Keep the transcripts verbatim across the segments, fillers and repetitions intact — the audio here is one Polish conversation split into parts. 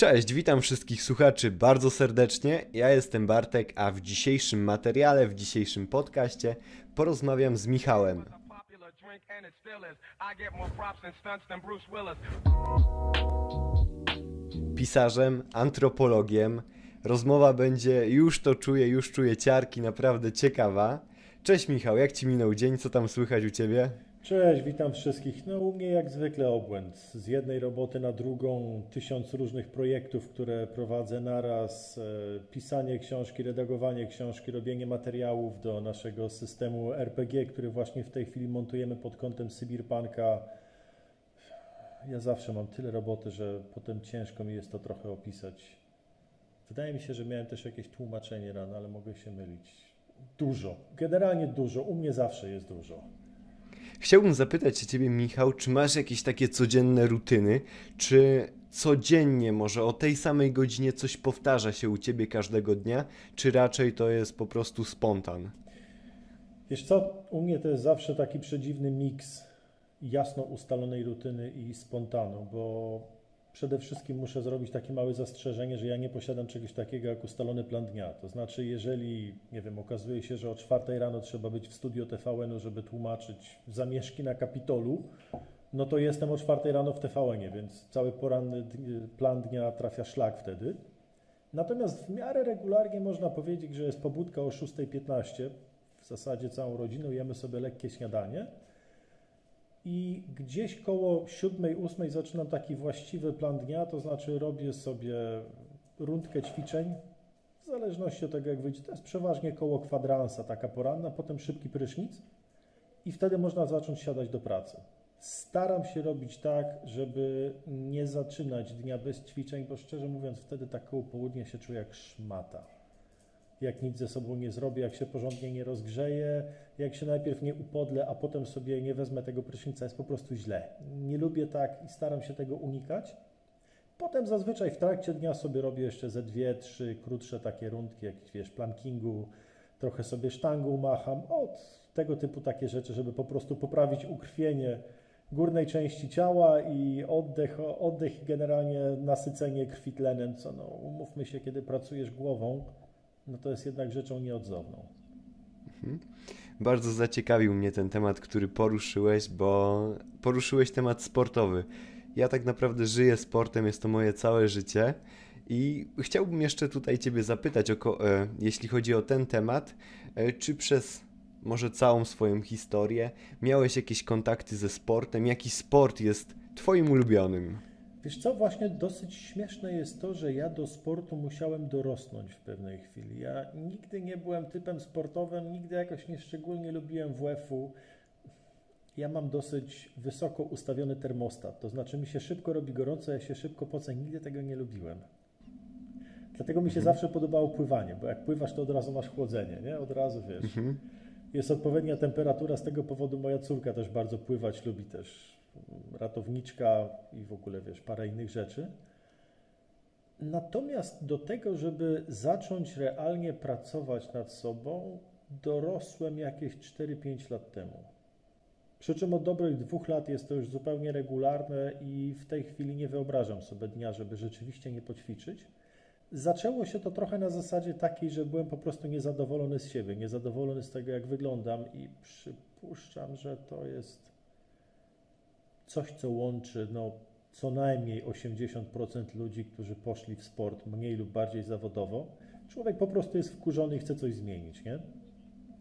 Cześć, witam wszystkich słuchaczy bardzo serdecznie. Ja jestem Bartek, a w dzisiejszym materiale, w dzisiejszym podcaście porozmawiam z Michałem. Pisarzem, antropologiem. Rozmowa będzie, już to czuję, już czuję ciarki, naprawdę ciekawa. Cześć Michał, jak Ci minął dzień? Co tam słychać u Ciebie? Cześć, witam wszystkich. No u mnie jak zwykle obłęd. Z jednej roboty na drugą, tysiąc różnych projektów, które prowadzę naraz, pisanie książki, redagowanie książki, robienie materiałów do naszego systemu R P G, który właśnie w tej chwili montujemy pod kątem Sibirpanka. Ja zawsze mam tyle roboty, że potem ciężko mi jest to trochę opisać. Wydaje mi się, że miałem też jakieś tłumaczenie rano, ale mogę się mylić. Dużo, generalnie dużo, u mnie zawsze jest dużo. Chciałbym zapytać się Ciebie, Michał, czy masz jakieś takie codzienne rutyny, czy codziennie może o tej samej godzinie coś powtarza się u Ciebie każdego dnia, czy raczej to jest po prostu spontan? Wiesz co, u mnie to jest zawsze taki przedziwny miks jasno ustalonej rutyny i spontanu, bo przede wszystkim muszę zrobić takie małe zastrzeżenie, że ja nie posiadam czegoś takiego jak ustalony plan dnia. To znaczy, jeżeli, nie wiem, okazuje się, że o czwartej rano trzeba być w studio T V N u, żeby tłumaczyć zamieszki na Kapitolu, no to jestem o czwartej rano w T V N ie, więc cały poranny plan dnia trafia szlak wtedy. Natomiast w miarę regularnie można powiedzieć, że jest pobudka o szóstej piętnaście, w zasadzie całą rodziną, jemy sobie lekkie śniadanie. I gdzieś koło siódmej ósmej zaczynam taki właściwy plan dnia, to znaczy robię sobie rundkę ćwiczeń, w zależności od tego jak wyjdzie, to jest przeważnie koło kwadransa, taka poranna, potem szybki prysznic i wtedy można zacząć siadać do pracy. Staram się robić tak, żeby nie zaczynać dnia bez ćwiczeń, bo szczerze mówiąc wtedy tak koło południa się czuję jak szmata. Jak nic ze sobą nie zrobię, jak się porządnie nie rozgrzeję, jak się najpierw nie upodlę, a potem sobie nie wezmę tego prysznica, jest po prostu źle. Nie lubię tak i staram się tego unikać. Potem zazwyczaj w trakcie dnia sobie robię jeszcze ze dwie, trzy krótsze takie rundki, jak wiesz, plankingu, trochę sobie sztangą macham, od tego typu takie rzeczy, żeby po prostu poprawić ukrwienie górnej części ciała i oddech, oddech i generalnie nasycenie krwi tlenem, co no, umówmy się, kiedy pracujesz głową, no to jest jednak rzeczą nieodzowną. Mhm. Bardzo zaciekawił mnie ten temat, który poruszyłeś, bo poruszyłeś temat sportowy. Ja tak naprawdę żyję sportem, jest to moje całe życie i chciałbym jeszcze tutaj Ciebie zapytać, o, e, jeśli chodzi o ten temat, e, czy przez może całą swoją historię miałeś jakieś kontakty ze sportem? Jaki sport jest Twoim ulubionym? Wiesz co, właśnie dosyć śmieszne jest to, że ja do sportu musiałem dorosnąć w pewnej chwili. Ja nigdy nie byłem typem sportowym, nigdy jakoś nieszczególnie lubiłem W F u. Ja mam dosyć wysoko ustawiony termostat, to znaczy mi się szybko robi gorąco, ja się szybko pocę, nigdy tego nie lubiłem. Dlatego mi się mhm. zawsze podobało pływanie, bo jak pływasz, to od razu masz chłodzenie, nie? Od razu wiesz. Mhm. Jest odpowiednia temperatura, z tego powodu moja córka też bardzo pływać lubi też. Ratowniczka i w ogóle, wiesz, parę innych rzeczy. Natomiast do tego, żeby zacząć realnie pracować nad sobą, dorosłem jakieś cztery pięć lat temu. Przy czym od dobrych dwóch lat jest to już zupełnie regularne i w tej chwili nie wyobrażam sobie dnia, żeby rzeczywiście nie poćwiczyć. Zaczęło się to trochę na zasadzie takiej, że byłem po prostu niezadowolony z siebie, niezadowolony z tego, jak wyglądam i przypuszczam, że to jest coś, co łączy no, co najmniej osiemdziesiąt procent ludzi, którzy poszli w sport mniej lub bardziej zawodowo. Człowiek po prostu jest wkurzony i chce coś zmienić, nie?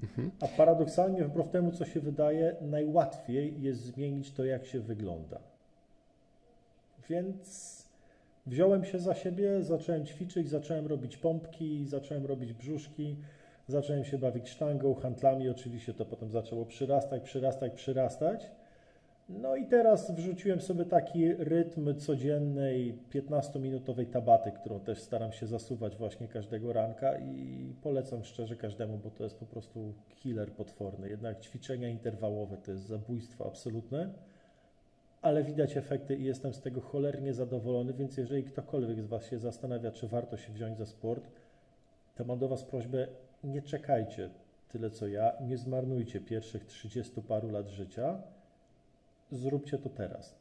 Mhm. A paradoksalnie, wbrew temu, co się wydaje, najłatwiej jest zmienić to, jak się wygląda. Więc wziąłem się za siebie, zacząłem ćwiczyć, zacząłem robić pompki, zacząłem robić brzuszki, zacząłem się bawić sztangą, handlami, oczywiście to potem zaczęło przyrastać, przyrastać, przyrastać. No i teraz wrzuciłem sobie taki rytm codziennej piętnastominutowej tabaty, którą też staram się zasuwać właśnie każdego ranka i polecam szczerze każdemu, bo to jest po prostu killer potworny. Jednak ćwiczenia interwałowe to jest zabójstwo absolutne, ale widać efekty i jestem z tego cholernie zadowolony, więc jeżeli ktokolwiek z Was się zastanawia, czy warto się wziąć za sport, to mam do Was prośbę, nie czekajcie tyle co ja, nie zmarnujcie pierwszych trzydziestu paru lat życia. Zróbcie to teraz.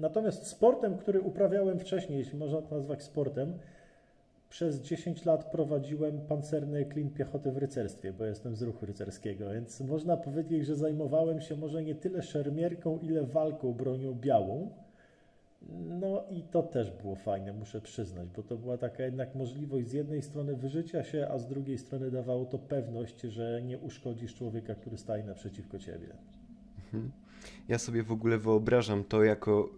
Natomiast sportem, który uprawiałem wcześniej, jeśli można to nazwać sportem, przez dziesięć lat prowadziłem pancerny klin piechoty w rycerstwie, bo jestem z ruchu rycerskiego, więc można powiedzieć, że zajmowałem się może nie tyle szermierką, ile walką bronią białą. No i to też było fajne, muszę przyznać, bo to była taka jednak możliwość z jednej strony wyżycia się, a z drugiej strony dawało to pewność, że nie uszkodzisz człowieka, który stoi naprzeciwko ciebie. Ja sobie w ogóle wyobrażam to jako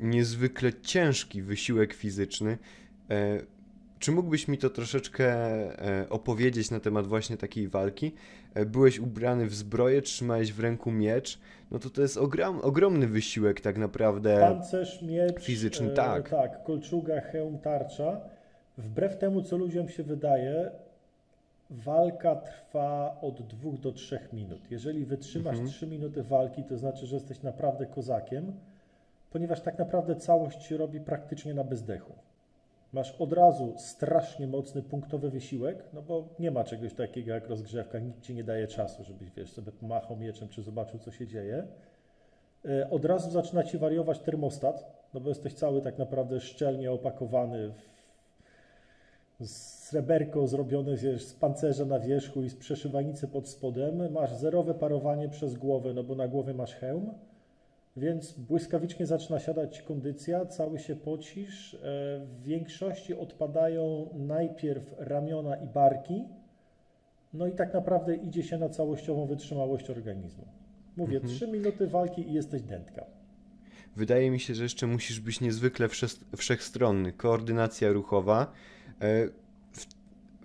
niezwykle ciężki wysiłek fizyczny. Czy mógłbyś mi to troszeczkę opowiedzieć na temat właśnie takiej walki? Byłeś ubrany w zbroję, trzymałeś w ręku miecz. No to to jest ogrom, ogromny wysiłek tak naprawdę. Pancerz, miecz, fizyczny, tak. E, tak, kolczuga, hełm, tarcza. Wbrew temu, co ludziom się wydaje, walka trwa od dwóch do trzech minut. Jeżeli wytrzymasz mhm. trzy minuty walki, to znaczy, że jesteś naprawdę kozakiem, ponieważ tak naprawdę całość się robi praktycznie na bezdechu. Masz od razu strasznie mocny punktowy wysiłek, no bo nie ma czegoś takiego jak rozgrzewka, nikt ci nie daje czasu, żebyś wiesz, sobie pomachał mieczem czy zobaczył, co się dzieje. Od razu zaczyna ci wariować termostat, no bo jesteś cały tak naprawdę szczelnie opakowany w sreberko zrobione wiesz, z pancerza na wierzchu i z przeszywanicy pod spodem. Masz zerowe parowanie przez głowę, no bo na głowie masz hełm. Więc błyskawicznie zaczyna siadać kondycja, cały się pocisz. W większości odpadają najpierw ramiona i barki, no i tak naprawdę idzie się na całościową wytrzymałość organizmu. Mówię, mhm. trzy minuty walki i jesteś dętka. Wydaje mi się, że jeszcze musisz być niezwykle wszechstronny. Koordynacja ruchowa. W,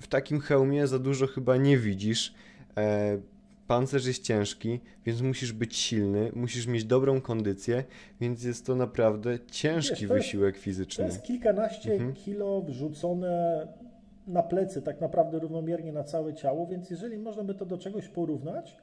w takim hełmie za dużo chyba nie widzisz. Pancerz jest ciężki, więc musisz być silny, musisz mieć dobrą kondycję, więc jest to naprawdę ciężki Wiesz, to jest, wysiłek fizyczny. To jest kilkanaście mhm. kilo wrzucone na plecy, tak naprawdę równomiernie na całe ciało, więc jeżeli można by to do czegoś porównać,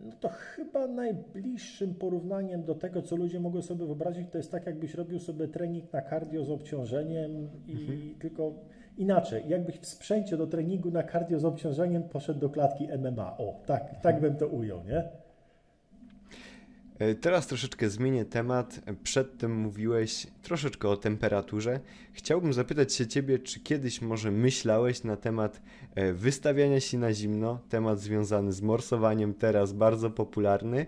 no to chyba najbliższym porównaniem do tego, co ludzie mogą sobie wyobrazić, to jest tak, jakbyś robił sobie trening na cardio z obciążeniem i mhm. tylko inaczej, jakbyś w sprzęcie do treningu na cardio z obciążeniem poszedł do klatki M M A. O, tak, tak bym to ujął, nie? Teraz troszeczkę zmienię temat. Przedtem mówiłeś troszeczkę o temperaturze. Chciałbym zapytać się ciebie, czy kiedyś może myślałeś na temat wystawiania się na zimno, temat związany z morsowaniem, teraz bardzo popularny.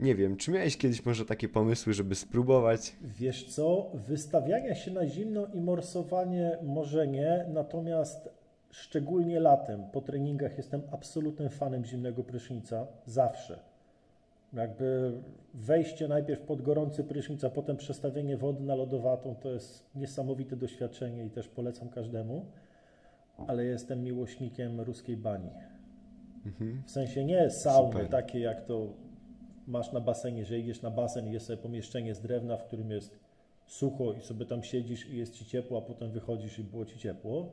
Nie wiem, czy miałeś kiedyś może takie pomysły, żeby spróbować? Wiesz co, wystawiania się na zimno i morsowanie może nie, natomiast szczególnie latem po treningach jestem absolutnym fanem zimnego prysznica, zawsze. Jakby wejście najpierw pod gorący prysznic, a potem przestawienie wody na lodowatą, to jest niesamowite doświadczenie i też polecam każdemu, ale jestem miłośnikiem ruskiej bani. Mhm. W sensie nie sauny Super. takie jak to masz na basenie, że idziesz na basen i jest sobie pomieszczenie z drewna, w którym jest sucho i sobie tam siedzisz i jest ci ciepło, a potem wychodzisz i było ci ciepło,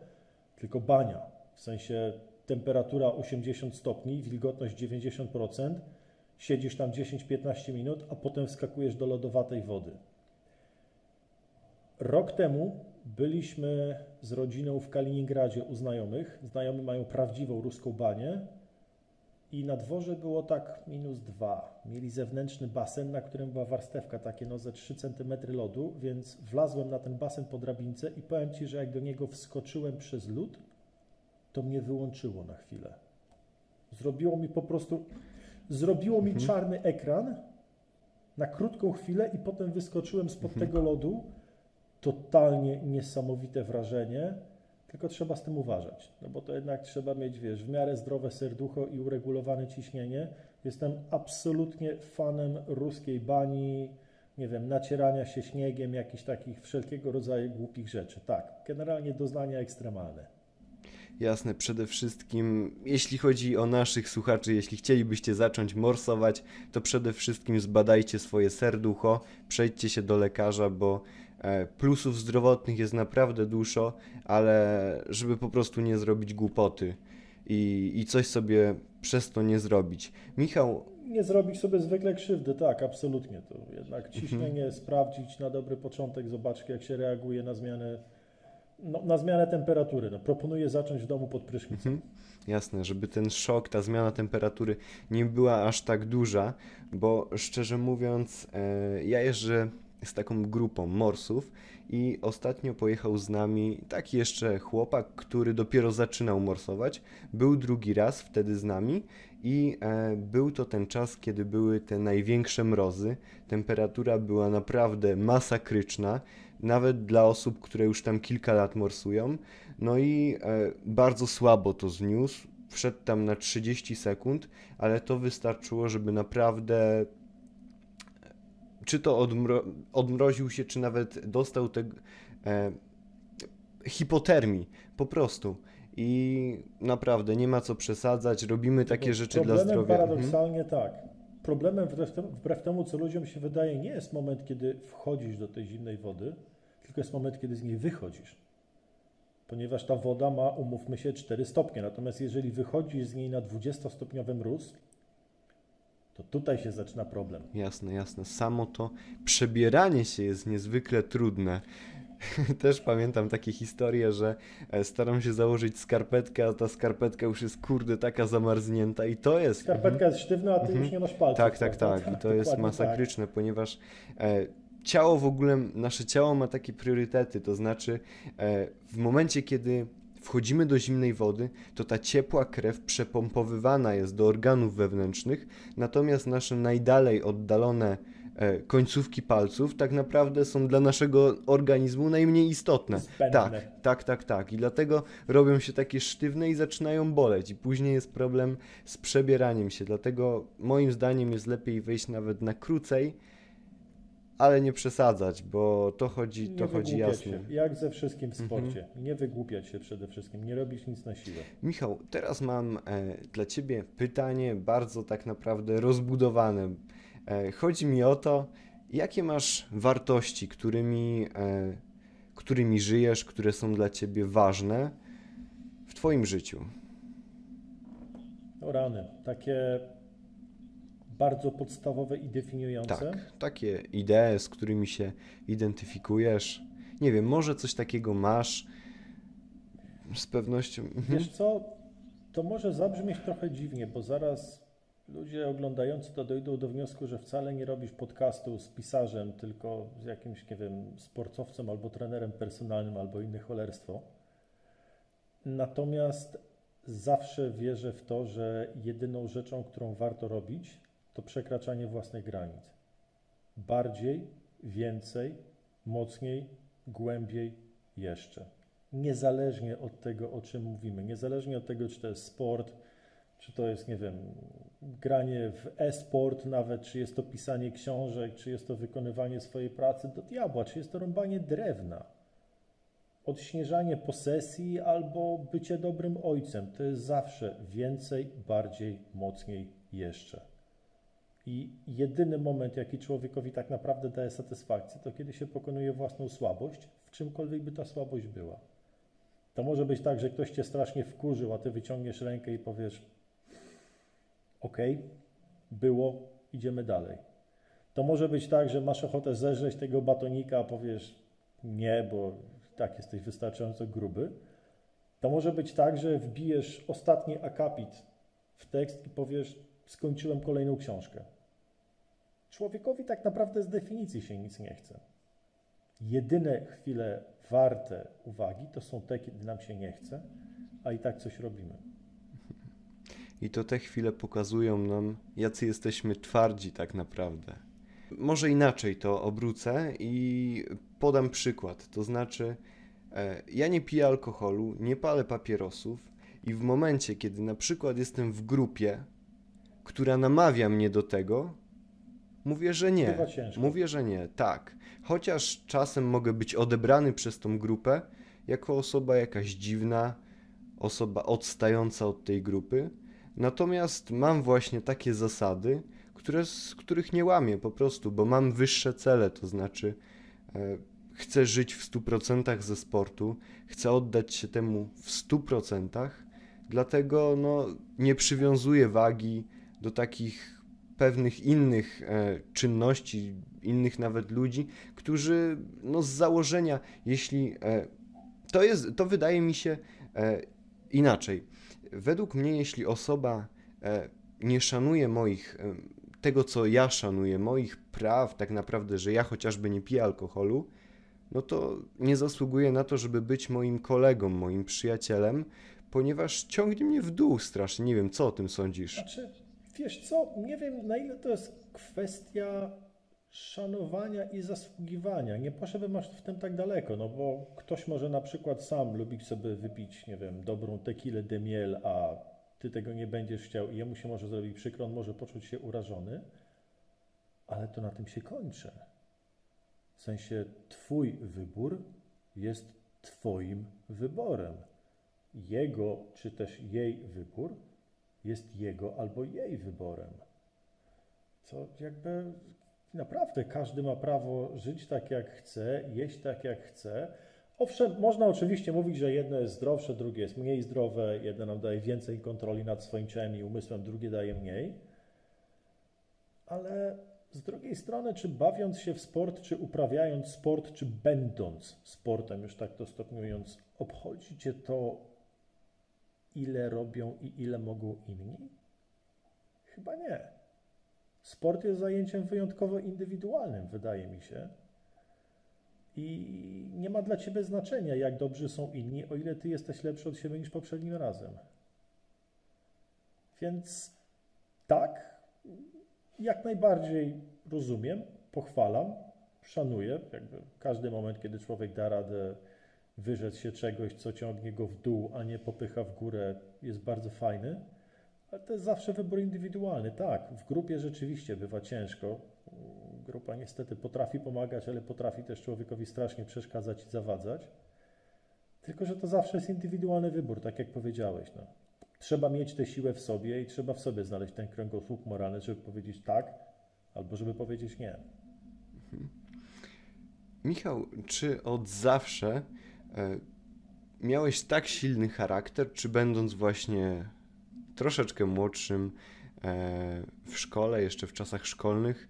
tylko bania, w sensie temperatura osiemdziesiąt stopni, wilgotność dziewięćdziesiąt procent, siedzisz tam dziesięć do piętnastu minut, a potem wskakujesz do lodowatej wody. Rok temu byliśmy z rodziną w Kaliningradzie u znajomych. Znajomi mają prawdziwą ruską banię i na dworze było tak minus dwa. Mieli zewnętrzny basen, na którym była warstewka, takie no ze trzy centymetry lodu, więc wlazłem na ten basen po drabince i powiem ci, że jak do niego wskoczyłem przez lód, to mnie wyłączyło na chwilę. Zrobiło mi po prostu... Zrobiło mi mhm. czarny ekran na krótką chwilę i potem wyskoczyłem spod mhm. tego lodu. Totalnie niesamowite wrażenie, tylko trzeba z tym uważać, no bo to jednak trzeba mieć, wiesz, w miarę zdrowe serducho i uregulowane ciśnienie. Jestem absolutnie fanem ruskiej bani, nie wiem, nacierania się śniegiem, jakichś takich wszelkiego rodzaju głupich rzeczy. Tak, generalnie doznania ekstremalne. Jasne, przede wszystkim jeśli chodzi o naszych słuchaczy, jeśli chcielibyście zacząć morsować, to przede wszystkim zbadajcie swoje serducho, przejdźcie się do lekarza, bo plusów zdrowotnych jest naprawdę dużo, ale żeby po prostu nie zrobić głupoty i, i coś sobie przez to nie zrobić. Michał... Nie zrobić sobie zwykle krzywdy, tak, absolutnie. To jednak ciśnienie mhm. sprawdzić na dobry początek, zobaczyć jak się reaguje na zmianę No, na zmianę temperatury. No, proponuję zacząć w domu pod prysznicem. Mhm. Jasne, żeby ten szok, ta zmiana temperatury nie była aż tak duża, bo szczerze mówiąc, e, ja jeżdżę z taką grupą morsów i ostatnio pojechał z nami taki jeszcze chłopak, który dopiero zaczynał morsować. Był drugi raz wtedy z nami i e, był to ten czas, kiedy były te największe mrozy. Temperatura była naprawdę masakryczna, nawet dla osób, które już tam kilka lat morsują. No i e, bardzo słabo to zniósł. Wszedł tam na trzydzieści sekund, ale to wystarczyło, żeby naprawdę... czy to odmro odmroził się, czy nawet dostał te, e, hipotermii, po prostu. I naprawdę nie ma co przesadzać, robimy takie no, rzeczy dla zdrowia. Paradoksalnie hmm. tak. Problemem wbrew, te wbrew temu, co ludziom się wydaje, nie jest moment, kiedy wchodzisz do tej zimnej wody, tylko jest moment, kiedy z niej wychodzisz. Ponieważ ta woda ma, umówmy się, cztery stopnie. Natomiast jeżeli wychodzisz z niej na dwudziestostopniowy mróz, to tutaj się zaczyna problem. Jasne, jasne. Samo to przebieranie się jest niezwykle trudne. Też pamiętam takie historie, że staram się założyć skarpetkę, a ta skarpetka już jest, kurde, taka zamarznięta i to jest... Skarpetka jest sztywna, a ty już nie masz palców. Tak, tak, tak. I to jest masakryczne, ponieważ ciało w ogóle, nasze ciało ma takie priorytety, to znaczy w momencie, kiedy wchodzimy do zimnej wody, to ta ciepła krew przepompowywana jest do organów wewnętrznych, natomiast nasze najdalej oddalone e, końcówki palców tak naprawdę są dla naszego organizmu najmniej istotne. Zbędne. Tak, tak, tak, tak. I dlatego robią się takie sztywne i zaczynają boleć. I później jest problem z przebieraniem się. Dlatego moim zdaniem jest lepiej wyjść nawet na krócej, ale nie przesadzać, bo to chodzi, to chodzi jasno. Się, jak ze wszystkim w sporcie. Mhm. Nie wygłupiać się przede wszystkim, nie robić nic na siłę. Michał, teraz mam e, dla Ciebie pytanie bardzo tak naprawdę rozbudowane. E, chodzi mi o to, jakie masz wartości, którymi, e, którymi żyjesz, które są dla Ciebie ważne w Twoim życiu? O rany, takie... bardzo podstawowe i definiujące. Tak, takie idee, z którymi się identyfikujesz. Nie wiem, może coś takiego masz z pewnością. Wiesz co, to może zabrzmieć trochę dziwnie, bo zaraz ludzie oglądający to dojdą do wniosku, że wcale nie robisz podcastu z pisarzem, tylko z jakimś, nie wiem, sportowcem albo trenerem personalnym, albo inne cholerstwo. Natomiast zawsze wierzę w to, że jedyną rzeczą, którą warto robić, to przekraczanie własnych granic. Bardziej, więcej, mocniej, głębiej, jeszcze. Niezależnie od tego, o czym mówimy, niezależnie od tego, czy to jest sport, czy to jest, nie wiem, granie w e-sport nawet, czy jest to pisanie książek, czy jest to wykonywanie swojej pracy do diabła, czy jest to rąbanie drewna, odśnieżanie posesji albo bycie dobrym ojcem. To jest zawsze więcej, bardziej, mocniej, jeszcze. I jedyny moment, jaki człowiekowi tak naprawdę daje satysfakcję, to kiedy się pokonuje własną słabość, w czymkolwiek by ta słabość była. To może być tak, że ktoś cię strasznie wkurzył, a ty wyciągniesz rękę i powiesz: OK, było, idziemy dalej. To może być tak, że masz ochotę zeżreć tego batonika, a powiesz: nie, bo tak jesteś wystarczająco gruby. To może być tak, że wbijesz ostatni akapit w tekst i powiesz: skończyłem kolejną książkę. Człowiekowi tak naprawdę z definicji się nic nie chce. Jedyne chwile warte uwagi to są te, kiedy nam się nie chce, a i tak coś robimy. I to te chwile pokazują nam, jacy jesteśmy twardzi tak naprawdę. Może inaczej to obrócę i podam przykład. To znaczy, ja nie piję alkoholu, nie palę papierosów i w momencie, kiedy na przykład jestem w grupie, która namawia mnie do tego, mówię, że nie. Mówię, że nie, tak. Chociaż czasem mogę być odebrany przez tą grupę jako osoba jakaś dziwna, osoba odstająca od tej grupy. Natomiast mam właśnie takie zasady, które, z których nie łamię po prostu, bo mam wyższe cele, to znaczy e, chcę żyć w stu procentach ze sportu, chcę oddać się temu w stu procentach, dlatego no, nie przywiązuję wagi do takich pewnych innych e, czynności, innych nawet ludzi, którzy no, z założenia, jeśli... E, to, jest, to wydaje mi się e, inaczej. Według mnie, jeśli osoba e, nie szanuje moich e, tego, co ja szanuję, moich praw tak naprawdę, że ja chociażby nie piję alkoholu, no to nie zasługuję na to, żeby być moim kolegą, moim przyjacielem, ponieważ ciągnie mnie w dół strasznie. Nie wiem, co o tym sądzisz? Znaczy, wiesz co, nie wiem, na ile to jest kwestia szanowania i zasługiwania. Nie poszedłbym aż w tym tak daleko, no bo ktoś może na przykład sam lubić sobie wypić, nie wiem, dobrą tequilę de miel, a ty tego nie będziesz chciał i jemu się może zrobić przykro, on może poczuć się urażony, ale to na tym się kończy. W sensie twój wybór jest twoim wyborem. Jego czy też jej wybór jest jego albo jej wyborem. Co jakby naprawdę każdy ma prawo żyć tak jak chce, jeść tak jak chce. Owszem, można oczywiście mówić, że jedno jest zdrowsze, drugie jest mniej zdrowe, jedno nam daje więcej kontroli nad swoim ciałem i umysłem, drugie daje mniej. Ale z drugiej strony, czy bawiąc się w sport, czy uprawiając sport, czy będąc sportem, już tak to stopniując, obchodzi cię to, ile robią i ile mogą inni? Chyba nie. Sport jest zajęciem wyjątkowo indywidualnym, wydaje mi się. I nie ma dla ciebie znaczenia, jak dobrzy są inni, o ile ty jesteś lepszy od siebie niż poprzednim razem. Więc tak, jak najbardziej rozumiem, pochwalam, szanuję. Jakby każdy moment, kiedy człowiek da radę wyrzec się czegoś, co ciągnie go w dół, a nie popycha w górę, jest bardzo fajny. Ale to jest zawsze wybór indywidualny. Tak, w grupie rzeczywiście bywa ciężko. Grupa niestety potrafi pomagać, ale potrafi też człowiekowi strasznie przeszkadzać i zawadzać. Tylko że to zawsze jest indywidualny wybór, tak jak powiedziałeś. No. Trzeba mieć tę siłę w sobie i trzeba w sobie znaleźć ten kręgosłup moralny, żeby powiedzieć tak, albo żeby powiedzieć nie. Mhm. Michał, czy od zawsze y, miałeś tak silny charakter, czy będąc właśnie troszeczkę młodszym y, w szkole, jeszcze w czasach szkolnych,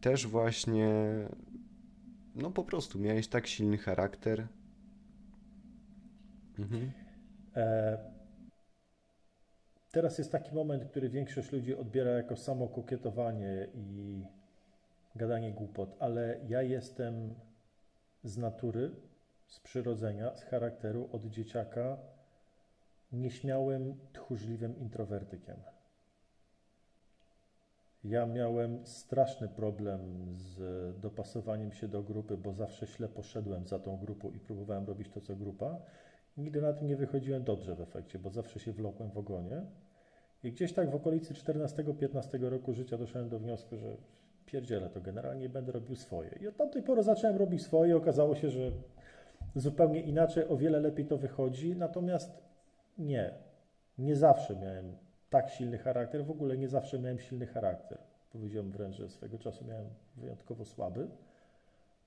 też właśnie, no po prostu miałeś tak silny charakter? Mhm. E Teraz jest taki moment, który większość ludzi odbiera jako samo kokietowanie i gadanie głupot, ale ja jestem z natury, z przyrodzenia, z charakteru od dzieciaka nieśmiałym, tchórzliwym introwertykiem. Ja miałem straszny problem z dopasowaniem się do grupy, bo zawsze ślepo szedłem za tą grupą i próbowałem robić to, co grupa. Nigdy na tym nie wychodziłem dobrze w efekcie, bo zawsze się wlokłem w ogonie. I gdzieś tak w okolicy czternastego, piętnastego roku życia doszedłem do wniosku, że pierdzielę to generalnie, będę robił swoje. I od tamtej pory zacząłem robić swoje. Okazało się, że zupełnie inaczej, o wiele lepiej to wychodzi. Natomiast nie, nie zawsze miałem tak silny charakter. W ogóle nie zawsze miałem silny charakter. Powiedziałem wręcz, że swego czasu miałem wyjątkowo słaby.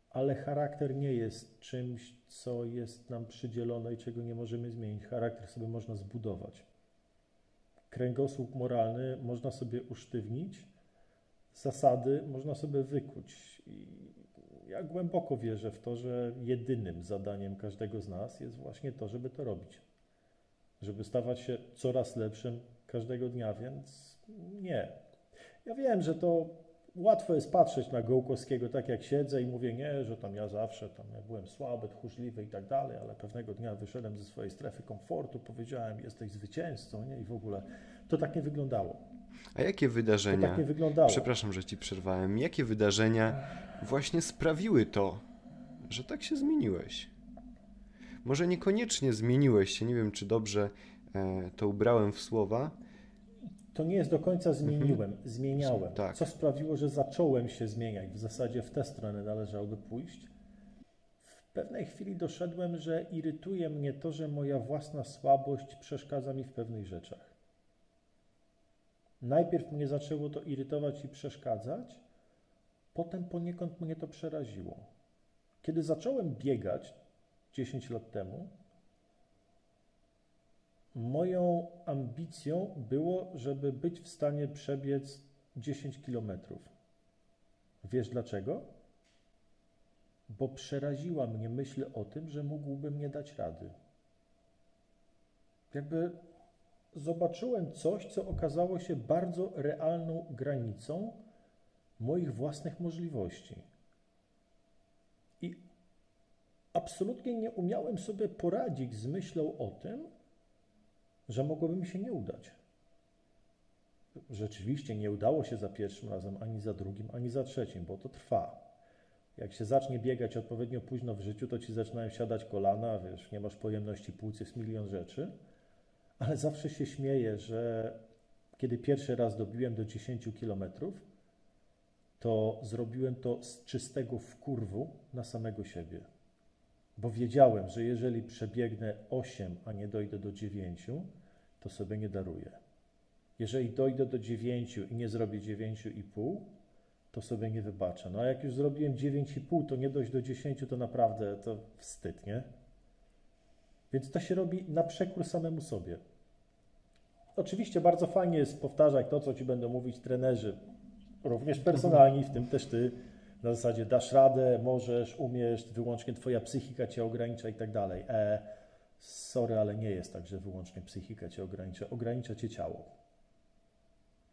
Ale charakter nie jest czymś, co jest nam przydzielone i czego nie możemy zmienić. Charakter sobie można zbudować. Kręgosłup moralny można sobie usztywnić, zasady można sobie wykuć. I ja głęboko wierzę w to, że jedynym zadaniem każdego z nas jest właśnie to, żeby to robić. Żeby stawać się coraz lepszym każdego dnia, więc nie. Ja wiem, że to łatwo jest patrzeć na Gołkowskiego, tak jak siedzę i mówię, nie, że tam ja zawsze, tam ja byłem słaby, tchórzliwy i tak dalej, ale pewnego dnia wyszedłem ze swojej strefy komfortu, powiedziałem, jesteś zwycięzcą, nie? I w ogóle to tak nie wyglądało. A jakie wydarzenia, to tak nie wyglądało. Przepraszam, że ci przerwałem, jakie wydarzenia właśnie sprawiły to, że tak się zmieniłeś? Może niekoniecznie zmieniłeś się, nie wiem, czy dobrze to ubrałem w słowa. To nie jest do końca zmieniłem, zmieniałem, tak. Co sprawiło, że zacząłem się zmieniać. W zasadzie w tę stronę należałoby pójść. W pewnej chwili doszedłem, że irytuje mnie to, że moja własna słabość przeszkadza mi w pewnych rzeczach. Najpierw mnie zaczęło to irytować i przeszkadzać, potem poniekąd mnie to przeraziło. Kiedy zacząłem biegać dziesięć lat temu, moją ambicją było, żeby być w stanie przebiec dziesięć kilometrów. Wiesz dlaczego? Bo przeraziła mnie myśl o tym, że mógłbym nie dać rady. Jakby zobaczyłem coś, co okazało się bardzo realną granicą moich własnych możliwości. I absolutnie nie umiałem sobie poradzić z myślą o tym, że mogłoby mi się nie udać. Rzeczywiście nie udało się za pierwszym razem, ani za drugim, ani za trzecim, bo to trwa. Jak się zacznie biegać odpowiednio późno w życiu, to ci zaczynają siadać kolana, wiesz, nie masz pojemności płuc, jest milion rzeczy, ale zawsze się śmieję, że kiedy pierwszy raz dobiłem do dziesięciu kilometrów, to zrobiłem to z czystego wkurwu na samego siebie. Bo wiedziałem, że jeżeli przebiegnę osiem, a nie dojdę do dziewięciu, to sobie nie daruję. Jeżeli dojdę do dziewięciu i nie zrobię dziewięciu i pół, to sobie nie wybaczę. No a jak już zrobiłem dziewięć i pół, to nie dojść do dziesięciu, to naprawdę to wstyd, nie? Więc to się robi na przekór samemu sobie. Oczywiście bardzo fajnie jest powtarzać to, co ci będą mówić trenerzy, również personalni, w tym też ty, na zasadzie dasz radę, możesz, umiesz, wyłącznie twoja psychika cię ogranicza i tak dalej. E, sorry, ale nie jest tak, że wyłącznie psychika cię ogranicza, ogranicza cię ciało.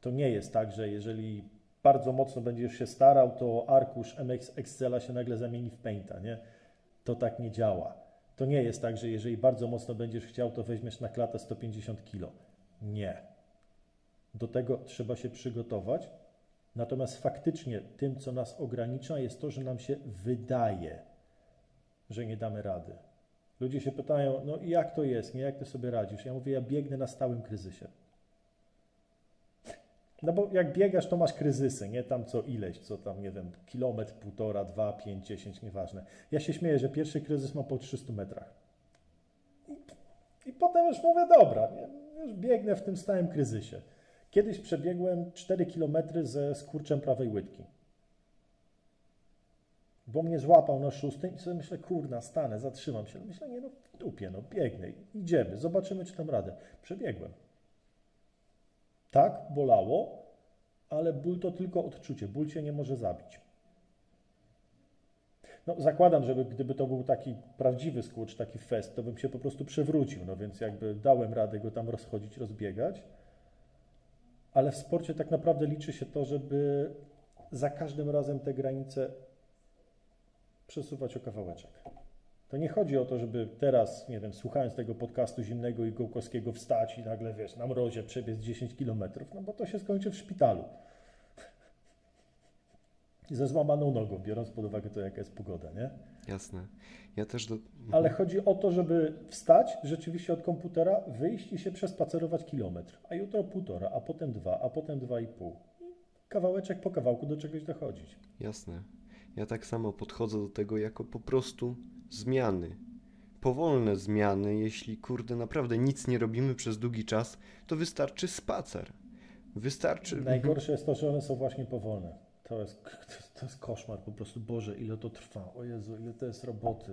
To nie jest tak, że jeżeli bardzo mocno będziesz się starał, to arkusz M X Excela się nagle zamieni w Painta, nie? To tak nie działa. To nie jest tak, że jeżeli bardzo mocno będziesz chciał, to weźmiesz na klatę sto pięćdziesiąt kilo. Nie. Do tego trzeba się przygotować. Natomiast faktycznie tym, co nas ogranicza, jest to, że nam się wydaje, że nie damy rady. Ludzie się pytają, no i jak to jest, nie? Jak ty sobie radzisz? Ja mówię, ja biegnę na stałym kryzysie. No bo jak biegasz, to masz kryzysy, nie? Tam co ileś, co tam, nie wiem, kilometr, półtora, dwa, pięć, dziesięć, nieważne. Ja się śmieję, że pierwszy kryzys ma po trzystu metrach. I, i potem już mówię, dobra, nie? Już biegnę w tym stałym kryzysie. Kiedyś przebiegłem cztery kilometry ze skurczem prawej łydki. Bo mnie złapał na szóstym i sobie myślę, kurna, stanę, zatrzymam się. Myślę, nie no, w dupie, no, biegnę, idziemy, zobaczymy, czy tam radę. Przebiegłem. Tak, bolało, ale ból to tylko odczucie, ból cię nie może zabić. No, zakładam, żeby gdyby to był taki prawdziwy skurcz, taki fest, to bym się po prostu przewrócił, no więc jakby dałem radę go tam rozchodzić, rozbiegać. Ale w sporcie tak naprawdę liczy się to, żeby za każdym razem te granice przesuwać o kawałeczek. To nie chodzi o to, żeby teraz, nie wiem, słuchając tego podcastu zimnego i Gołkowskiego wstać i nagle, wiesz, na mrozie przebiec dziesięć kilometrów, no bo to się skończy w szpitalu. I ze złamaną nogą, biorąc pod uwagę to, jaka jest pogoda, nie? Jasne. Ja też do... Ale chodzi o to, żeby wstać rzeczywiście od komputera, wyjść i się przespacerować kilometr, a jutro półtora, a potem dwa, a potem dwa i pół. Kawałeczek po kawałku do czegoś dochodzić. Jasne. Ja tak samo podchodzę do tego jako po prostu zmiany. Powolne zmiany, jeśli kurde naprawdę nic nie robimy przez długi czas, to wystarczy spacer. Wystarczy... Najgorsze jest to, że one są właśnie powolne. To jest, to jest koszmar po prostu. Boże, ile to trwa. O Jezu, ile to jest roboty.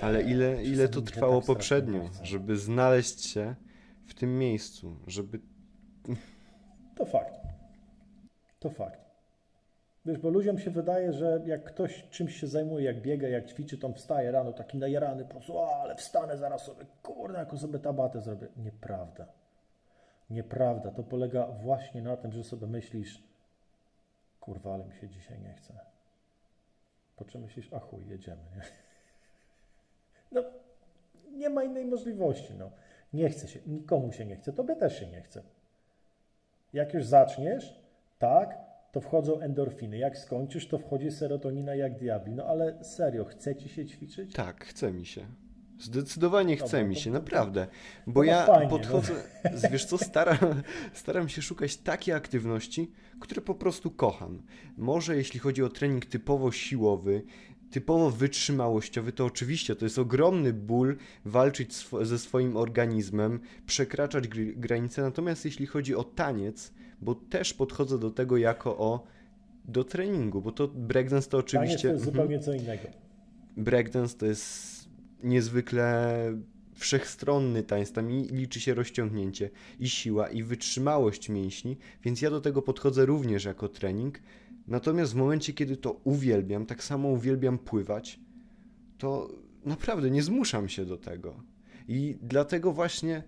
Ale ile, ile to trwało poprzednio, żeby znaleźć się w tym miejscu, żeby... To fakt. To fakt. Wiesz, bo ludziom się wydaje, że jak ktoś czymś się zajmuje, jak biega, jak ćwiczy, to on wstaje rano taki najarany, po prostu, a, ale wstanę zaraz sobie, kurde, jaką sobie tabatę zrobię. Nieprawda. Nieprawda. To polega właśnie na tym, że sobie myślisz, kurwa, ale mi się dzisiaj nie chce. Po czym myślisz, a chuj, jedziemy, nie? No, nie ma innej możliwości, no. Nie chce się, nikomu się nie chce, tobie też się nie chce. Jak już zaczniesz, tak, to wchodzą endorfiny. Jak skończysz, to wchodzi serotonina jak diabli. No ale serio, chce ci się ćwiczyć? Tak, chce mi się. Zdecydowanie chce mi się, naprawdę, bo ja podchodzę, wiesz co, staram, staram się szukać takiej aktywności, które po prostu kocham. Może jeśli chodzi o trening typowo siłowy, typowo wytrzymałościowy, to oczywiście to jest ogromny ból walczyć sw- ze swoim organizmem, przekraczać gr- granice, natomiast jeśli chodzi o taniec, bo też podchodzę do tego jako o, do treningu, bo to breakdance to oczywiście... Taniec to jest zupełnie co innego. Breakdance to jest... niezwykle wszechstronny tańc, tam i liczy się rozciągnięcie i siła i wytrzymałość mięśni, więc ja do tego podchodzę również jako trening, natomiast w momencie, kiedy to uwielbiam, tak samo uwielbiam pływać, to naprawdę nie zmuszam się do tego i dlatego właśnie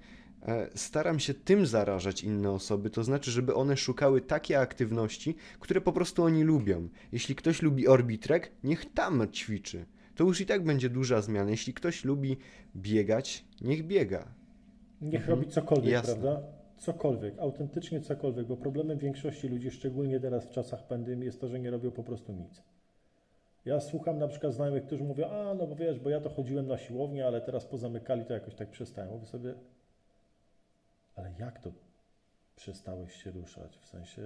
staram się tym zarażać inne osoby, to znaczy, żeby one szukały takiej aktywności, które po prostu oni lubią. Jeśli ktoś lubi orbitrek, niech tam ćwiczy. To już i tak będzie duża zmiana. Jeśli ktoś lubi biegać, niech biega. Niech mhm. robi cokolwiek, Jasne. Prawda? Cokolwiek, autentycznie cokolwiek, bo problemem większości ludzi, szczególnie teraz w czasach pandemii, jest to, że nie robią po prostu nic. Ja słucham na przykład znajomych, którzy mówią, a no bo wiesz, bo ja to chodziłem na siłownię, ale teraz pozamykali, to jakoś tak przestałem. Mówię sobie, ale jak to przestałeś się ruszać? W sensie,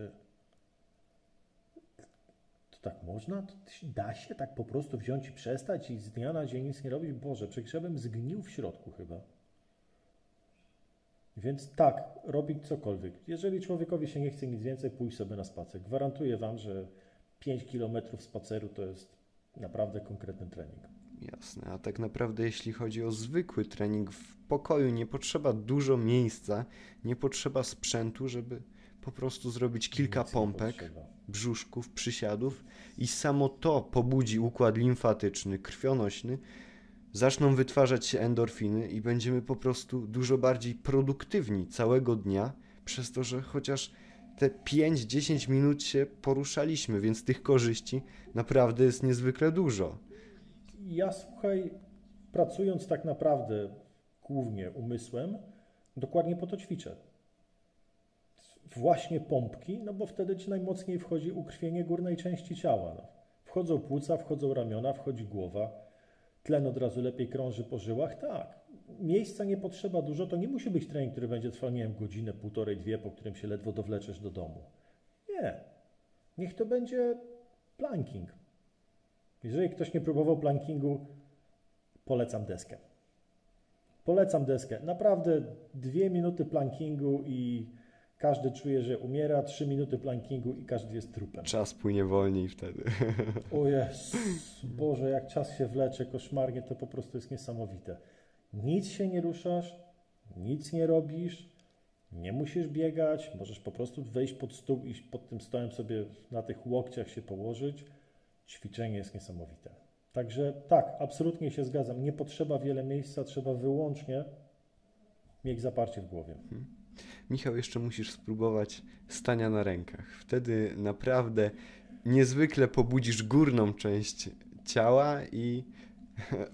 to tak można? To da się tak po prostu wziąć i przestać i z dnia na dzień nic nie robić? Boże, przegrzebem zgnił w środku chyba. Więc tak, robić cokolwiek. Jeżeli człowiekowi się nie chce nic więcej, pójść sobie na spacer. Gwarantuję Wam, że pięć kilometrów spaceru to jest naprawdę konkretny trening. Jasne, a tak naprawdę jeśli chodzi o zwykły trening w pokoju, nie potrzeba dużo miejsca, nie potrzeba sprzętu, żeby po prostu zrobić kilka nic pompek, brzuszków, przysiadów i samo to pobudzi układ limfatyczny, krwionośny, zaczną wytwarzać się endorfiny i będziemy po prostu dużo bardziej produktywni całego dnia, przez to, że chociaż te pięć do dziesięciu minut się poruszaliśmy, więc tych korzyści naprawdę jest niezwykle dużo. Ja słuchaj, pracując tak naprawdę głównie umysłem, dokładnie po to ćwiczę. Właśnie pompki, no bo wtedy ci najmocniej wchodzi ukrwienie górnej części ciała. No. Wchodzą płuca, wchodzą ramiona, wchodzi głowa. Tlen od razu lepiej krąży po żyłach, tak. Miejsca nie potrzeba dużo, to nie musi być trening, który będzie trwał, nie wiem, godzinę, półtorej, dwie, po którym się ledwo dowleczesz do domu. Nie. Niech to będzie planking. Jeżeli ktoś nie próbował plankingu, polecam deskę. Polecam deskę. Naprawdę dwie minuty plankingu i każdy czuje, że umiera, trzy minuty plankingu i każdy jest trupem. Czas płynie wolniej wtedy. O Jezu, Boże, jak czas się wlecze koszmarnie, to po prostu jest niesamowite. Nic się nie ruszasz, nic nie robisz, nie musisz biegać, możesz po prostu wejść pod stół i pod tym stołem sobie na tych łokciach się położyć. Ćwiczenie jest niesamowite. Także tak, absolutnie się zgadzam. Nie potrzeba wiele miejsca, trzeba wyłącznie mieć zaparcie w głowie. Hmm. Michał, jeszcze musisz spróbować stania na rękach. Wtedy naprawdę niezwykle pobudzisz górną część ciała i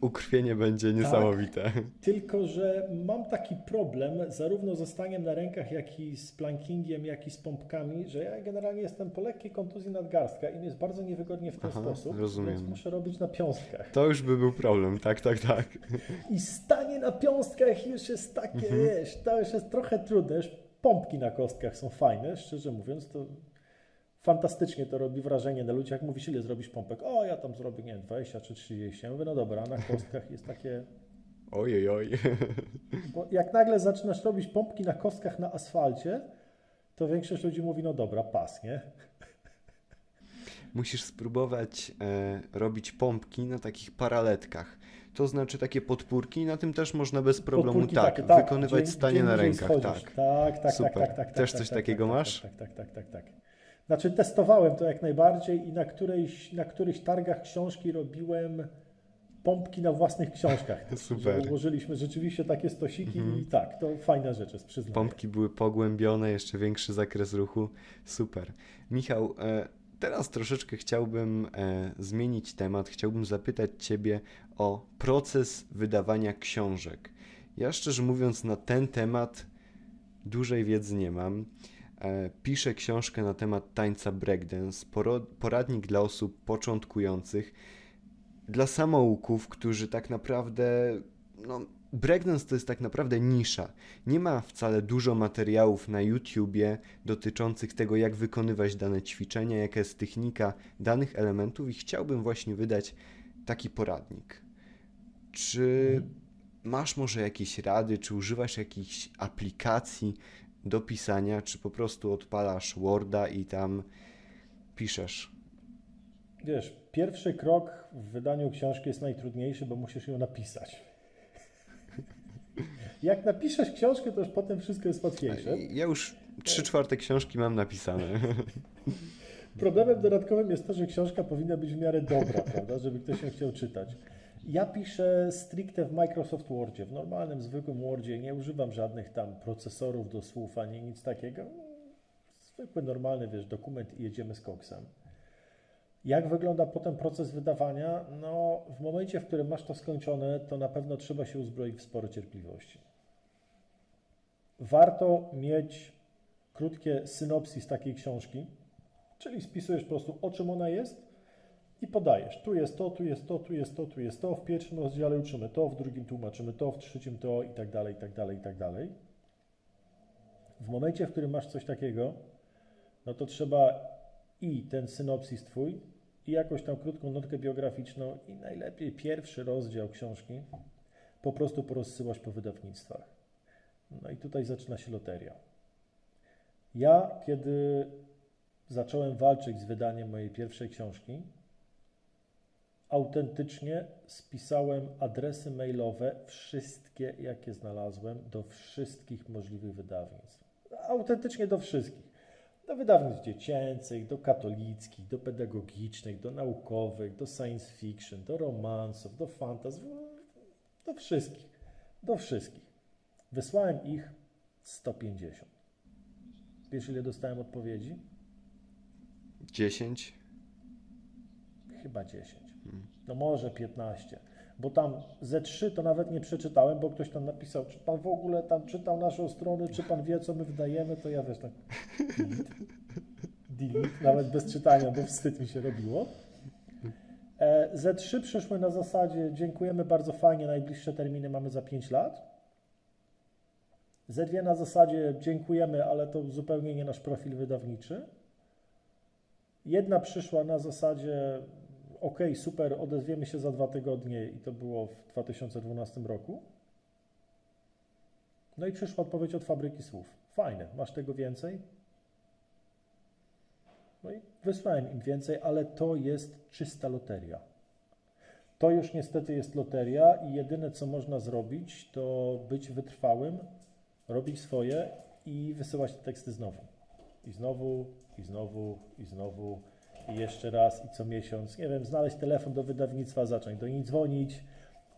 ukrwienie będzie niesamowite. Tak, tylko że mam taki problem zarówno ze staniem na rękach, jak i z plankingiem, jak i z pompkami, że ja generalnie jestem po lekkiej kontuzji nadgarstka i mi jest bardzo niewygodnie w ten Aha, sposób, rozumiem. Więc muszę robić na piąstkach. To już by był problem, tak, tak, tak. I stanie na piąstkach już jest takie, mhm. wiesz, to już jest trochę trudne, już pompki na kostkach są fajne, szczerze mówiąc, to fantastycznie to robi wrażenie na ludzi, jak mówisz, ile zrobisz pompek? O, ja tam zrobię, nie wiem, dwadzieścia czy trzydzieści. Ja mówię, no dobra, na kostkach jest takie... Ojej, oj. Bo jak nagle zaczynasz robić pompki na kostkach na asfalcie, to większość ludzi mówi, no dobra, pas, nie? Musisz spróbować e, robić pompki na takich paraletkach. To znaczy takie podpórki, na tym też można bez problemu podpórki, tak, tak, tak, wykonywać dzień, stanie dzień na rękach. Tak, tak, tak, Super. tak, tak, tak. Też tak, coś tak, takiego tak, masz? Tak, tak, tak, tak, tak. tak. Znaczy testowałem to jak najbardziej i na którejś, na którychś targach książki robiłem pompki na własnych książkach. Super. Ułożyliśmy rzeczywiście takie stosiki mm. i tak, to fajna rzecz jest, przyznaję. Pompki były pogłębione, jeszcze większy zakres ruchu. Super. Michał, teraz troszeczkę chciałbym zmienić temat. Chciałbym zapytać Ciebie o proces wydawania książek. Ja szczerze mówiąc na ten temat dużej wiedzy nie mam. Piszę książkę na temat tańca breakdance, poradnik dla osób początkujących, dla samouków, którzy tak naprawdę... No, breakdance to jest tak naprawdę nisza. Nie ma wcale dużo materiałów na YouTubie dotyczących tego, jak wykonywać dane ćwiczenia, jaka jest technika danych elementów i chciałbym właśnie wydać taki poradnik. Czy masz może jakieś rady, czy używasz jakichś aplikacji do pisania, czy po prostu odpalasz Worda i tam piszesz? Wiesz, pierwszy krok w wydaniu książki jest najtrudniejszy, bo musisz ją napisać. Jak napiszesz książkę, to już potem wszystko jest łatwiejsze. Ja już trzy czwarte książki mam napisane. Problemem dodatkowym jest to, że książka powinna być w miarę dobra, prawda, żeby ktoś ją chciał czytać. Ja piszę stricte w Microsoft Wordzie, w normalnym, zwykłym Wordzie, nie używam żadnych tam procesorów do słów, ani nic takiego. Zwykły, normalny, wiesz, dokument i jedziemy z koksem. Jak wygląda potem proces wydawania? No, w momencie, w którym masz to skończone, to na pewno trzeba się uzbroić w sporo cierpliwości. Warto mieć krótkie synopsis takiej książki, czyli spisujesz po prostu, o czym ona jest i podajesz. Tu jest to, tu jest to, tu jest to, tu jest to, w pierwszym rozdziale uczymy to, w drugim tłumaczymy to, w trzecim to i tak dalej, i tak dalej, i tak dalej. W momencie, w którym masz coś takiego, no to trzeba i ten synopsis twój, i jakąś tam krótką notkę biograficzną i najlepiej pierwszy rozdział książki po prostu porozsyłać po wydawnictwach. No i tutaj zaczyna się loteria. Ja, kiedy zacząłem walczyć z wydaniem mojej pierwszej książki, autentycznie spisałem adresy mailowe, wszystkie jakie znalazłem, do wszystkich możliwych wydawnictw. Autentycznie do wszystkich. Do wydawnictw dziecięcych, do katolickich, do pedagogicznych, do naukowych, do science fiction, do romansów, do fantasy, do wszystkich, do wszystkich. Wysłałem ich sto pięćdziesiąt. Wiesz, ile dostałem odpowiedzi? dziesięć? Chyba dziesięć. Hmm. No może piętnaście. Bo tam ze trzy to nawet nie przeczytałem, bo ktoś tam napisał, czy pan w ogóle tam czytał naszą stronę, czy pan wie, co my wydajemy, to ja wiesz, tak delete, delete, nawet bez czytania, bo wstyd mi się robiło. E, ze trzy przyszły na zasadzie, dziękujemy bardzo fajnie, najbliższe terminy mamy za pięć lat. Ze dwie na zasadzie, dziękujemy, ale to zupełnie nie nasz profil wydawniczy. Jedna przyszła na zasadzie, ok, super, odezwiemy się za dwa tygodnie i to było w dwa tysiące dwunastym roku. No i przyszła odpowiedź od Fabryki Słów. Fajne, masz tego więcej? No i wysłałem im więcej, ale to jest czysta loteria. To już niestety jest loteria i jedyne, co można zrobić, to być wytrwałym, robić swoje i wysyłać te teksty znowu. I znowu, i znowu, i znowu, i jeszcze raz, i co miesiąc. Nie wiem, znaleźć telefon do wydawnictwa, zacząć do nich dzwonić,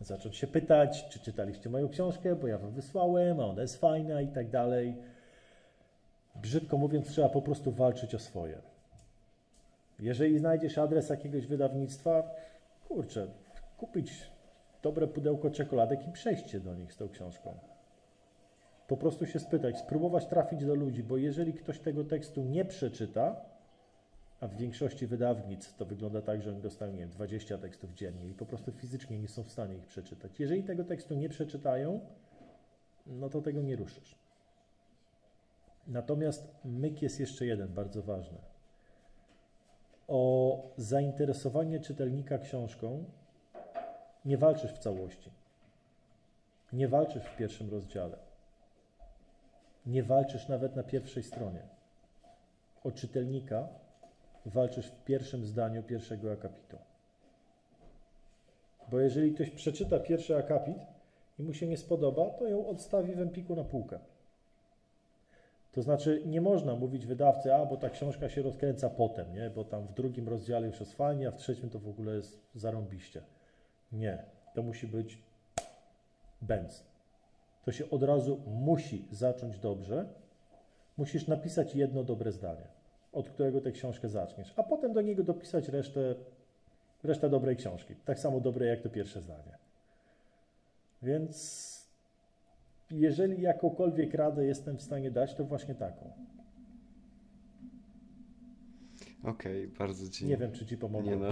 zacząć się pytać, czy czytaliście moją książkę, bo ja wam wysłałem, a ona jest fajna i tak dalej. Brzydko mówiąc, trzeba po prostu walczyć o swoje. Jeżeli znajdziesz adres jakiegoś wydawnictwa, kurczę, kupić dobre pudełko czekoladek i przejść się do nich z tą książką. Po prostu się spytać, spróbować trafić do ludzi, bo jeżeli ktoś tego tekstu nie przeczyta, a w większości wydawnictw to wygląda tak, że oni dostają, nie wiem, dwadzieścia tekstów dziennie i po prostu fizycznie nie są w stanie ich przeczytać. Jeżeli tego tekstu nie przeczytają, no to tego nie ruszysz. Natomiast myk jest jeszcze jeden, bardzo ważny. O zainteresowanie czytelnika książką nie walczysz w całości. Nie walczysz w pierwszym rozdziale. Nie walczysz nawet na pierwszej stronie. O czytelnika walczysz w pierwszym zdaniu pierwszego akapitu. Bo jeżeli ktoś przeczyta pierwszy akapit i mu się nie spodoba, to ją odstawi w Empiku na półkę. To znaczy nie można mówić wydawcy, a bo ta książka się rozkręca potem, nie? Bo tam w drugim rozdziale już jest fajnie, a w trzecim to w ogóle jest zarąbiście. Nie, to musi być bęc. To się od razu musi zacząć dobrze. Musisz napisać jedno dobre zdanie, od którego tę książkę zaczniesz, a potem do niego dopisać resztę, resztę dobrej książki. Tak samo dobre jak to pierwsze zdanie. Więc jeżeli jakąkolwiek radę jestem w stanie dać, to właśnie taką. Okej, okay, bardzo ci... Nie wiem, czy ci pomogło. No.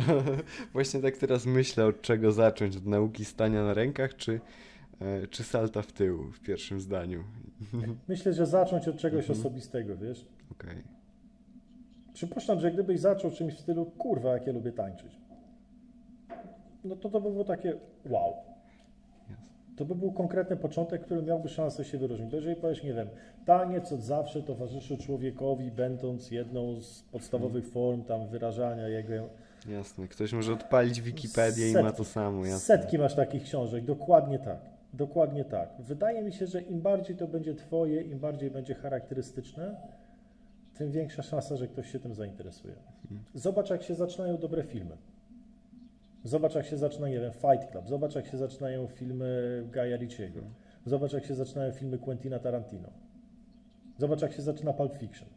Właśnie tak teraz myślę, od czego zacząć. Od nauki stania na rękach, czy... Czy salta w tył w pierwszym zdaniu? Myślę, że zacząć od czegoś mhm. osobistego, wiesz? Okej. Okay. Przypuszczam, że gdybyś zaczął czymś w stylu, kurwa, jak ja lubię tańczyć, no to to by było takie wow. Yes. To by był konkretny początek, który miałby szansę się wyróżnić. Jeżeli powiesz, nie wiem, taniec od zawsze towarzyszy człowiekowi, będąc jedną z podstawowych mm. form tam wyrażania jego... Jasne, ktoś może odpalić Wikipedię setki, i ma to samo. Jasne. Setki masz takich książek, dokładnie tak. Dokładnie tak. Wydaje mi się, że im bardziej to będzie twoje, im bardziej będzie charakterystyczne, tym większa szansa, że ktoś się tym zainteresuje. Zobacz, jak się zaczynają dobre filmy. Zobacz, jak się zaczyna, nie wiem, Fight Club, zobacz, jak się zaczynają filmy Guya Ritchiego, zobacz, jak się zaczynają filmy Quentina Tarantino, zobacz, jak się zaczyna Pulp Fiction.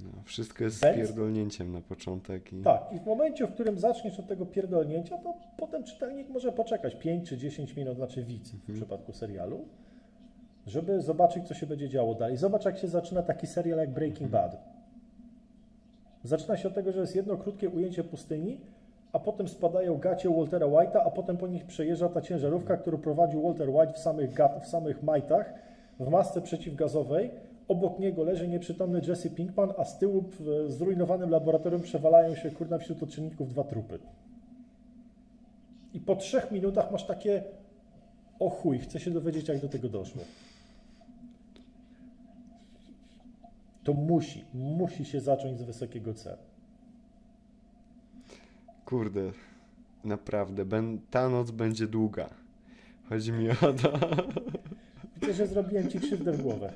No, wszystko jest z pierdolnięciem na początek. I... Tak, i w momencie, w którym zaczniesz od tego pierdolnięcia, to potem czytelnik może poczekać pięć czy dziesięć minut, znaczy widz mhm. w przypadku serialu, żeby zobaczyć, co się będzie działo dalej. Zobacz, jak się zaczyna taki serial jak Breaking mhm. Bad. Zaczyna się od tego, że jest jedno krótkie ujęcie pustyni, a potem spadają gacie Waltera White'a, a potem po nich przejeżdża ta ciężarówka, którą prowadził Walter White w samych, w samych majtach, w masce przeciwgazowej. Obok niego leży nieprzytomny Jesse Pinkman, a z tyłu w zrujnowanym laboratorium przewalają się, kurna, wśród odczynników dwa trupy. I po trzech minutach masz takie o chuj, chcę się dowiedzieć, jak do tego doszło. To musi, musi się zacząć z wysokiego C. Kurde, naprawdę, ben, ta noc będzie długa. Chodzi mi o to... Widzę, że zrobiłem ci krzywdę w głowę.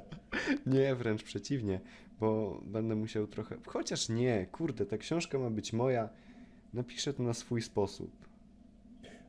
Nie, wręcz przeciwnie, bo będę musiał trochę... Chociaż nie, kurde, ta książka ma być moja, napiszę to na swój sposób.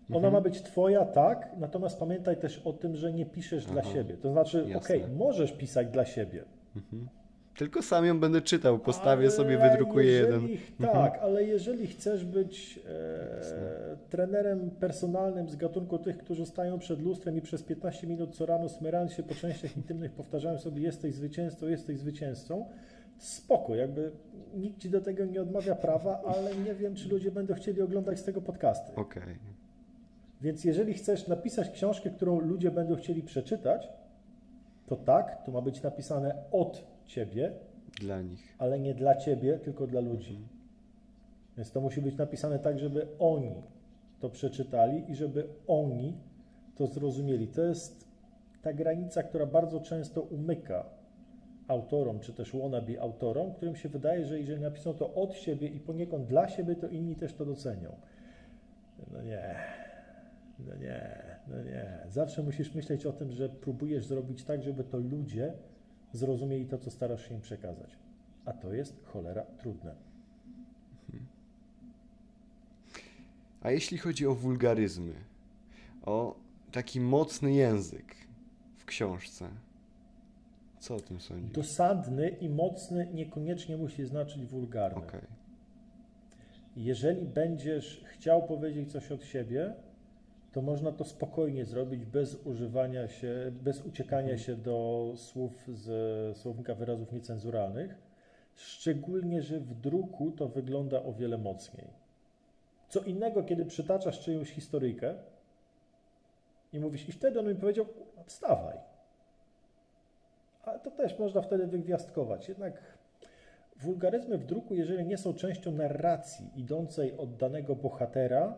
Ona mhm. ma być twoja, tak, natomiast pamiętaj też o tym, że nie piszesz Aha. dla siebie. To znaczy, okej, okay, możesz pisać dla siebie. Mhm. Tylko sam ją będę czytał, postawię ale sobie, wydrukuję jeżeli, jeden. Tak, mhm. ale jeżeli chcesz być e, trenerem personalnym z gatunku tych, którzy stają przed lustrem i przez piętnaście minut co rano smyrając się po częściach intymnych powtarzają sobie jesteś zwycięzcą, jesteś zwycięzcą, spoko, jakby nikt ci do tego nie odmawia prawa, ale nie wiem, czy ludzie będą chcieli oglądać z tego podcasty. Okay. Więc jeżeli chcesz napisać książkę, którą ludzie będą chcieli przeczytać, to tak, to ma być napisane od ciebie, dla nich. Ale nie dla ciebie, tylko dla ludzi. Mhm. Więc to musi być napisane tak, żeby oni to przeczytali i żeby oni to zrozumieli. To jest ta granica, która bardzo często umyka autorom, czy też wannabe autorom, którym się wydaje, że jeżeli napiszą to od siebie i poniekąd dla siebie, to inni też to docenią. No nie, no nie, no nie. Zawsze musisz myśleć o tym, że próbujesz zrobić tak, żeby to ludzie zrozumieli to, co starasz się im przekazać. A to jest cholera trudne. A jeśli chodzi o wulgaryzmy, o taki mocny język w książce, co o tym sądzisz? Dosadny i mocny niekoniecznie musi znaczyć wulgarny. Okay. Jeżeli będziesz chciał powiedzieć coś od siebie, to można to spokojnie zrobić bez używania się, bez uciekania się do słów z słownika wyrazów niecenzuralnych. Szczególnie, że w druku to wygląda o wiele mocniej. Co innego, kiedy przytaczasz czyjąś historyjkę i mówisz, i wtedy on mi powiedział, wstawaj. Ale to też można wtedy wygwiazdkować. Jednak wulgaryzmy w druku, jeżeli nie są częścią narracji idącej od danego bohatera,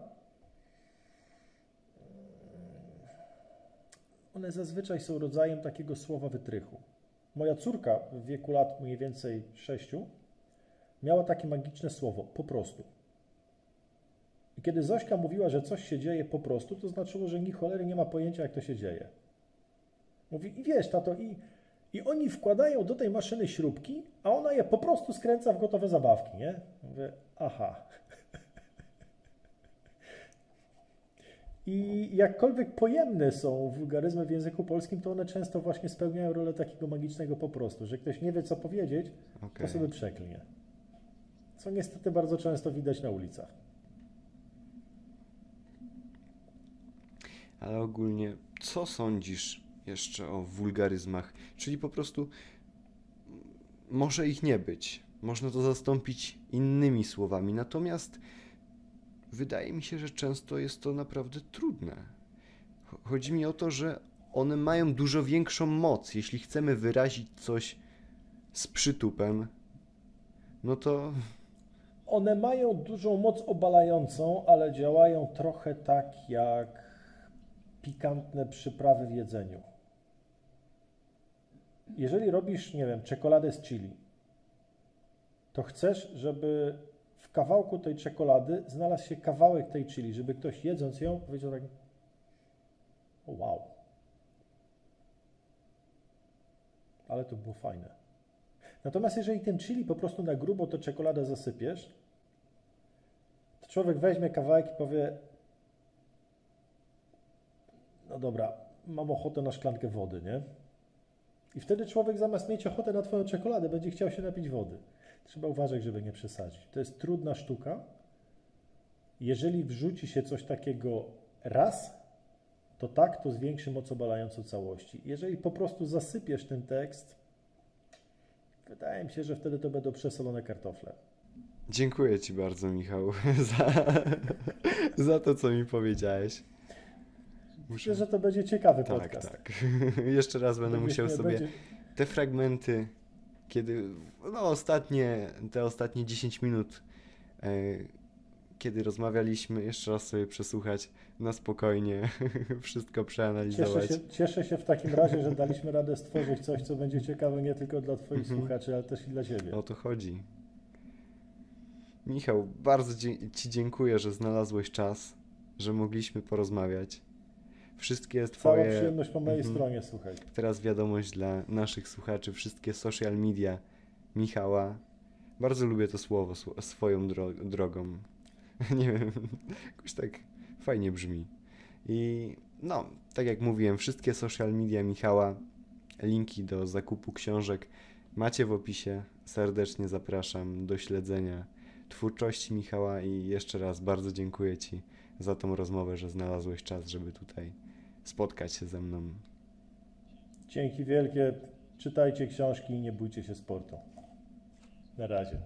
one zazwyczaj są rodzajem takiego słowa wytrychu. Moja córka w wieku lat mniej więcej sześciu miała takie magiczne słowo, po prostu. I kiedy Zośka mówiła, że coś się dzieje po prostu, to znaczyło, że ni cholery nie ma pojęcia, jak to się dzieje. Mówi, i wiesz, tato, i, i oni wkładają do tej maszyny śrubki, a ona je po prostu skręca w gotowe zabawki, nie? Mówię, aha. I jakkolwiek pojemne są wulgaryzmy w języku polskim, to one często właśnie spełniają rolę takiego magicznego po prostu, że ktoś nie wie, co powiedzieć, okay. to sobie przeklnie. Co niestety bardzo często widać na ulicach. Ale ogólnie, co sądzisz jeszcze o wulgaryzmach? Czyli po prostu może ich nie być. Można to zastąpić innymi słowami, natomiast wydaje mi się, że często jest to naprawdę trudne. Chodzi mi o to, że one mają dużo większą moc. Jeśli chcemy wyrazić coś z przytupem, no to... One mają dużą moc obalającą, ale działają trochę tak jak pikantne przyprawy w jedzeniu. Jeżeli robisz, nie wiem, czekoladę z chili, to chcesz, żeby... w kawałku tej czekolady znalazł się kawałek tej chili, żeby ktoś jedząc ją powiedział tak wow. Ale to było fajne. Natomiast jeżeli tym chili po prostu na grubo tę czekoladę zasypiesz, to człowiek weźmie kawałek i powie no dobra, mam ochotę na szklankę wody, nie? I wtedy człowiek zamiast mieć ochotę na twoją czekoladę będzie chciał się napić wody. Trzeba uważać, żeby nie przesadzić. To jest trudna sztuka. Jeżeli wrzuci się coś takiego raz, to tak, to z większą moc obalającą całości. Jeżeli po prostu zasypiesz ten tekst, wydaje mi się, że wtedy to będą przesolone kartofle. Dziękuję Ci bardzo, Michał, za, za to, co mi powiedziałeś. Muszę... Myślę, że to będzie ciekawy tak, podcast. Tak, tak. Jeszcze raz będę Będziesz musiał sobie będzie... te fragmenty, kiedy no ostatnie, te ostatnie dziesięć minut, e, kiedy rozmawialiśmy, jeszcze raz sobie przesłuchać na spokojnie, wszystko przeanalizować. Cieszę się, cieszę się w takim razie, że daliśmy radę stworzyć coś, co będzie ciekawe nie tylko dla Twoich mhm. słuchaczy, ale też i dla Ciebie. O to chodzi. Michał, bardzo Ci dziękuję, że znalazłeś czas, że mogliśmy porozmawiać. Wszystkie Twoje... Cała przyjemność po mojej mhm. stronie, słuchaj. Teraz wiadomość dla naszych słuchaczy, wszystkie social media Michała. Bardzo lubię to słowo swoją dro drogą. Nie wiem, jakoś tak fajnie brzmi. I no, tak jak mówiłem, wszystkie social media Michała, linki do zakupu książek macie w opisie. Serdecznie zapraszam do śledzenia twórczości Michała i jeszcze raz bardzo dziękuję Ci za tą rozmowę, że znalazłeś czas, żeby tutaj spotkać się ze mną. Dzięki wielkie. Czytajcie książki i nie bójcie się sportu. Na razie.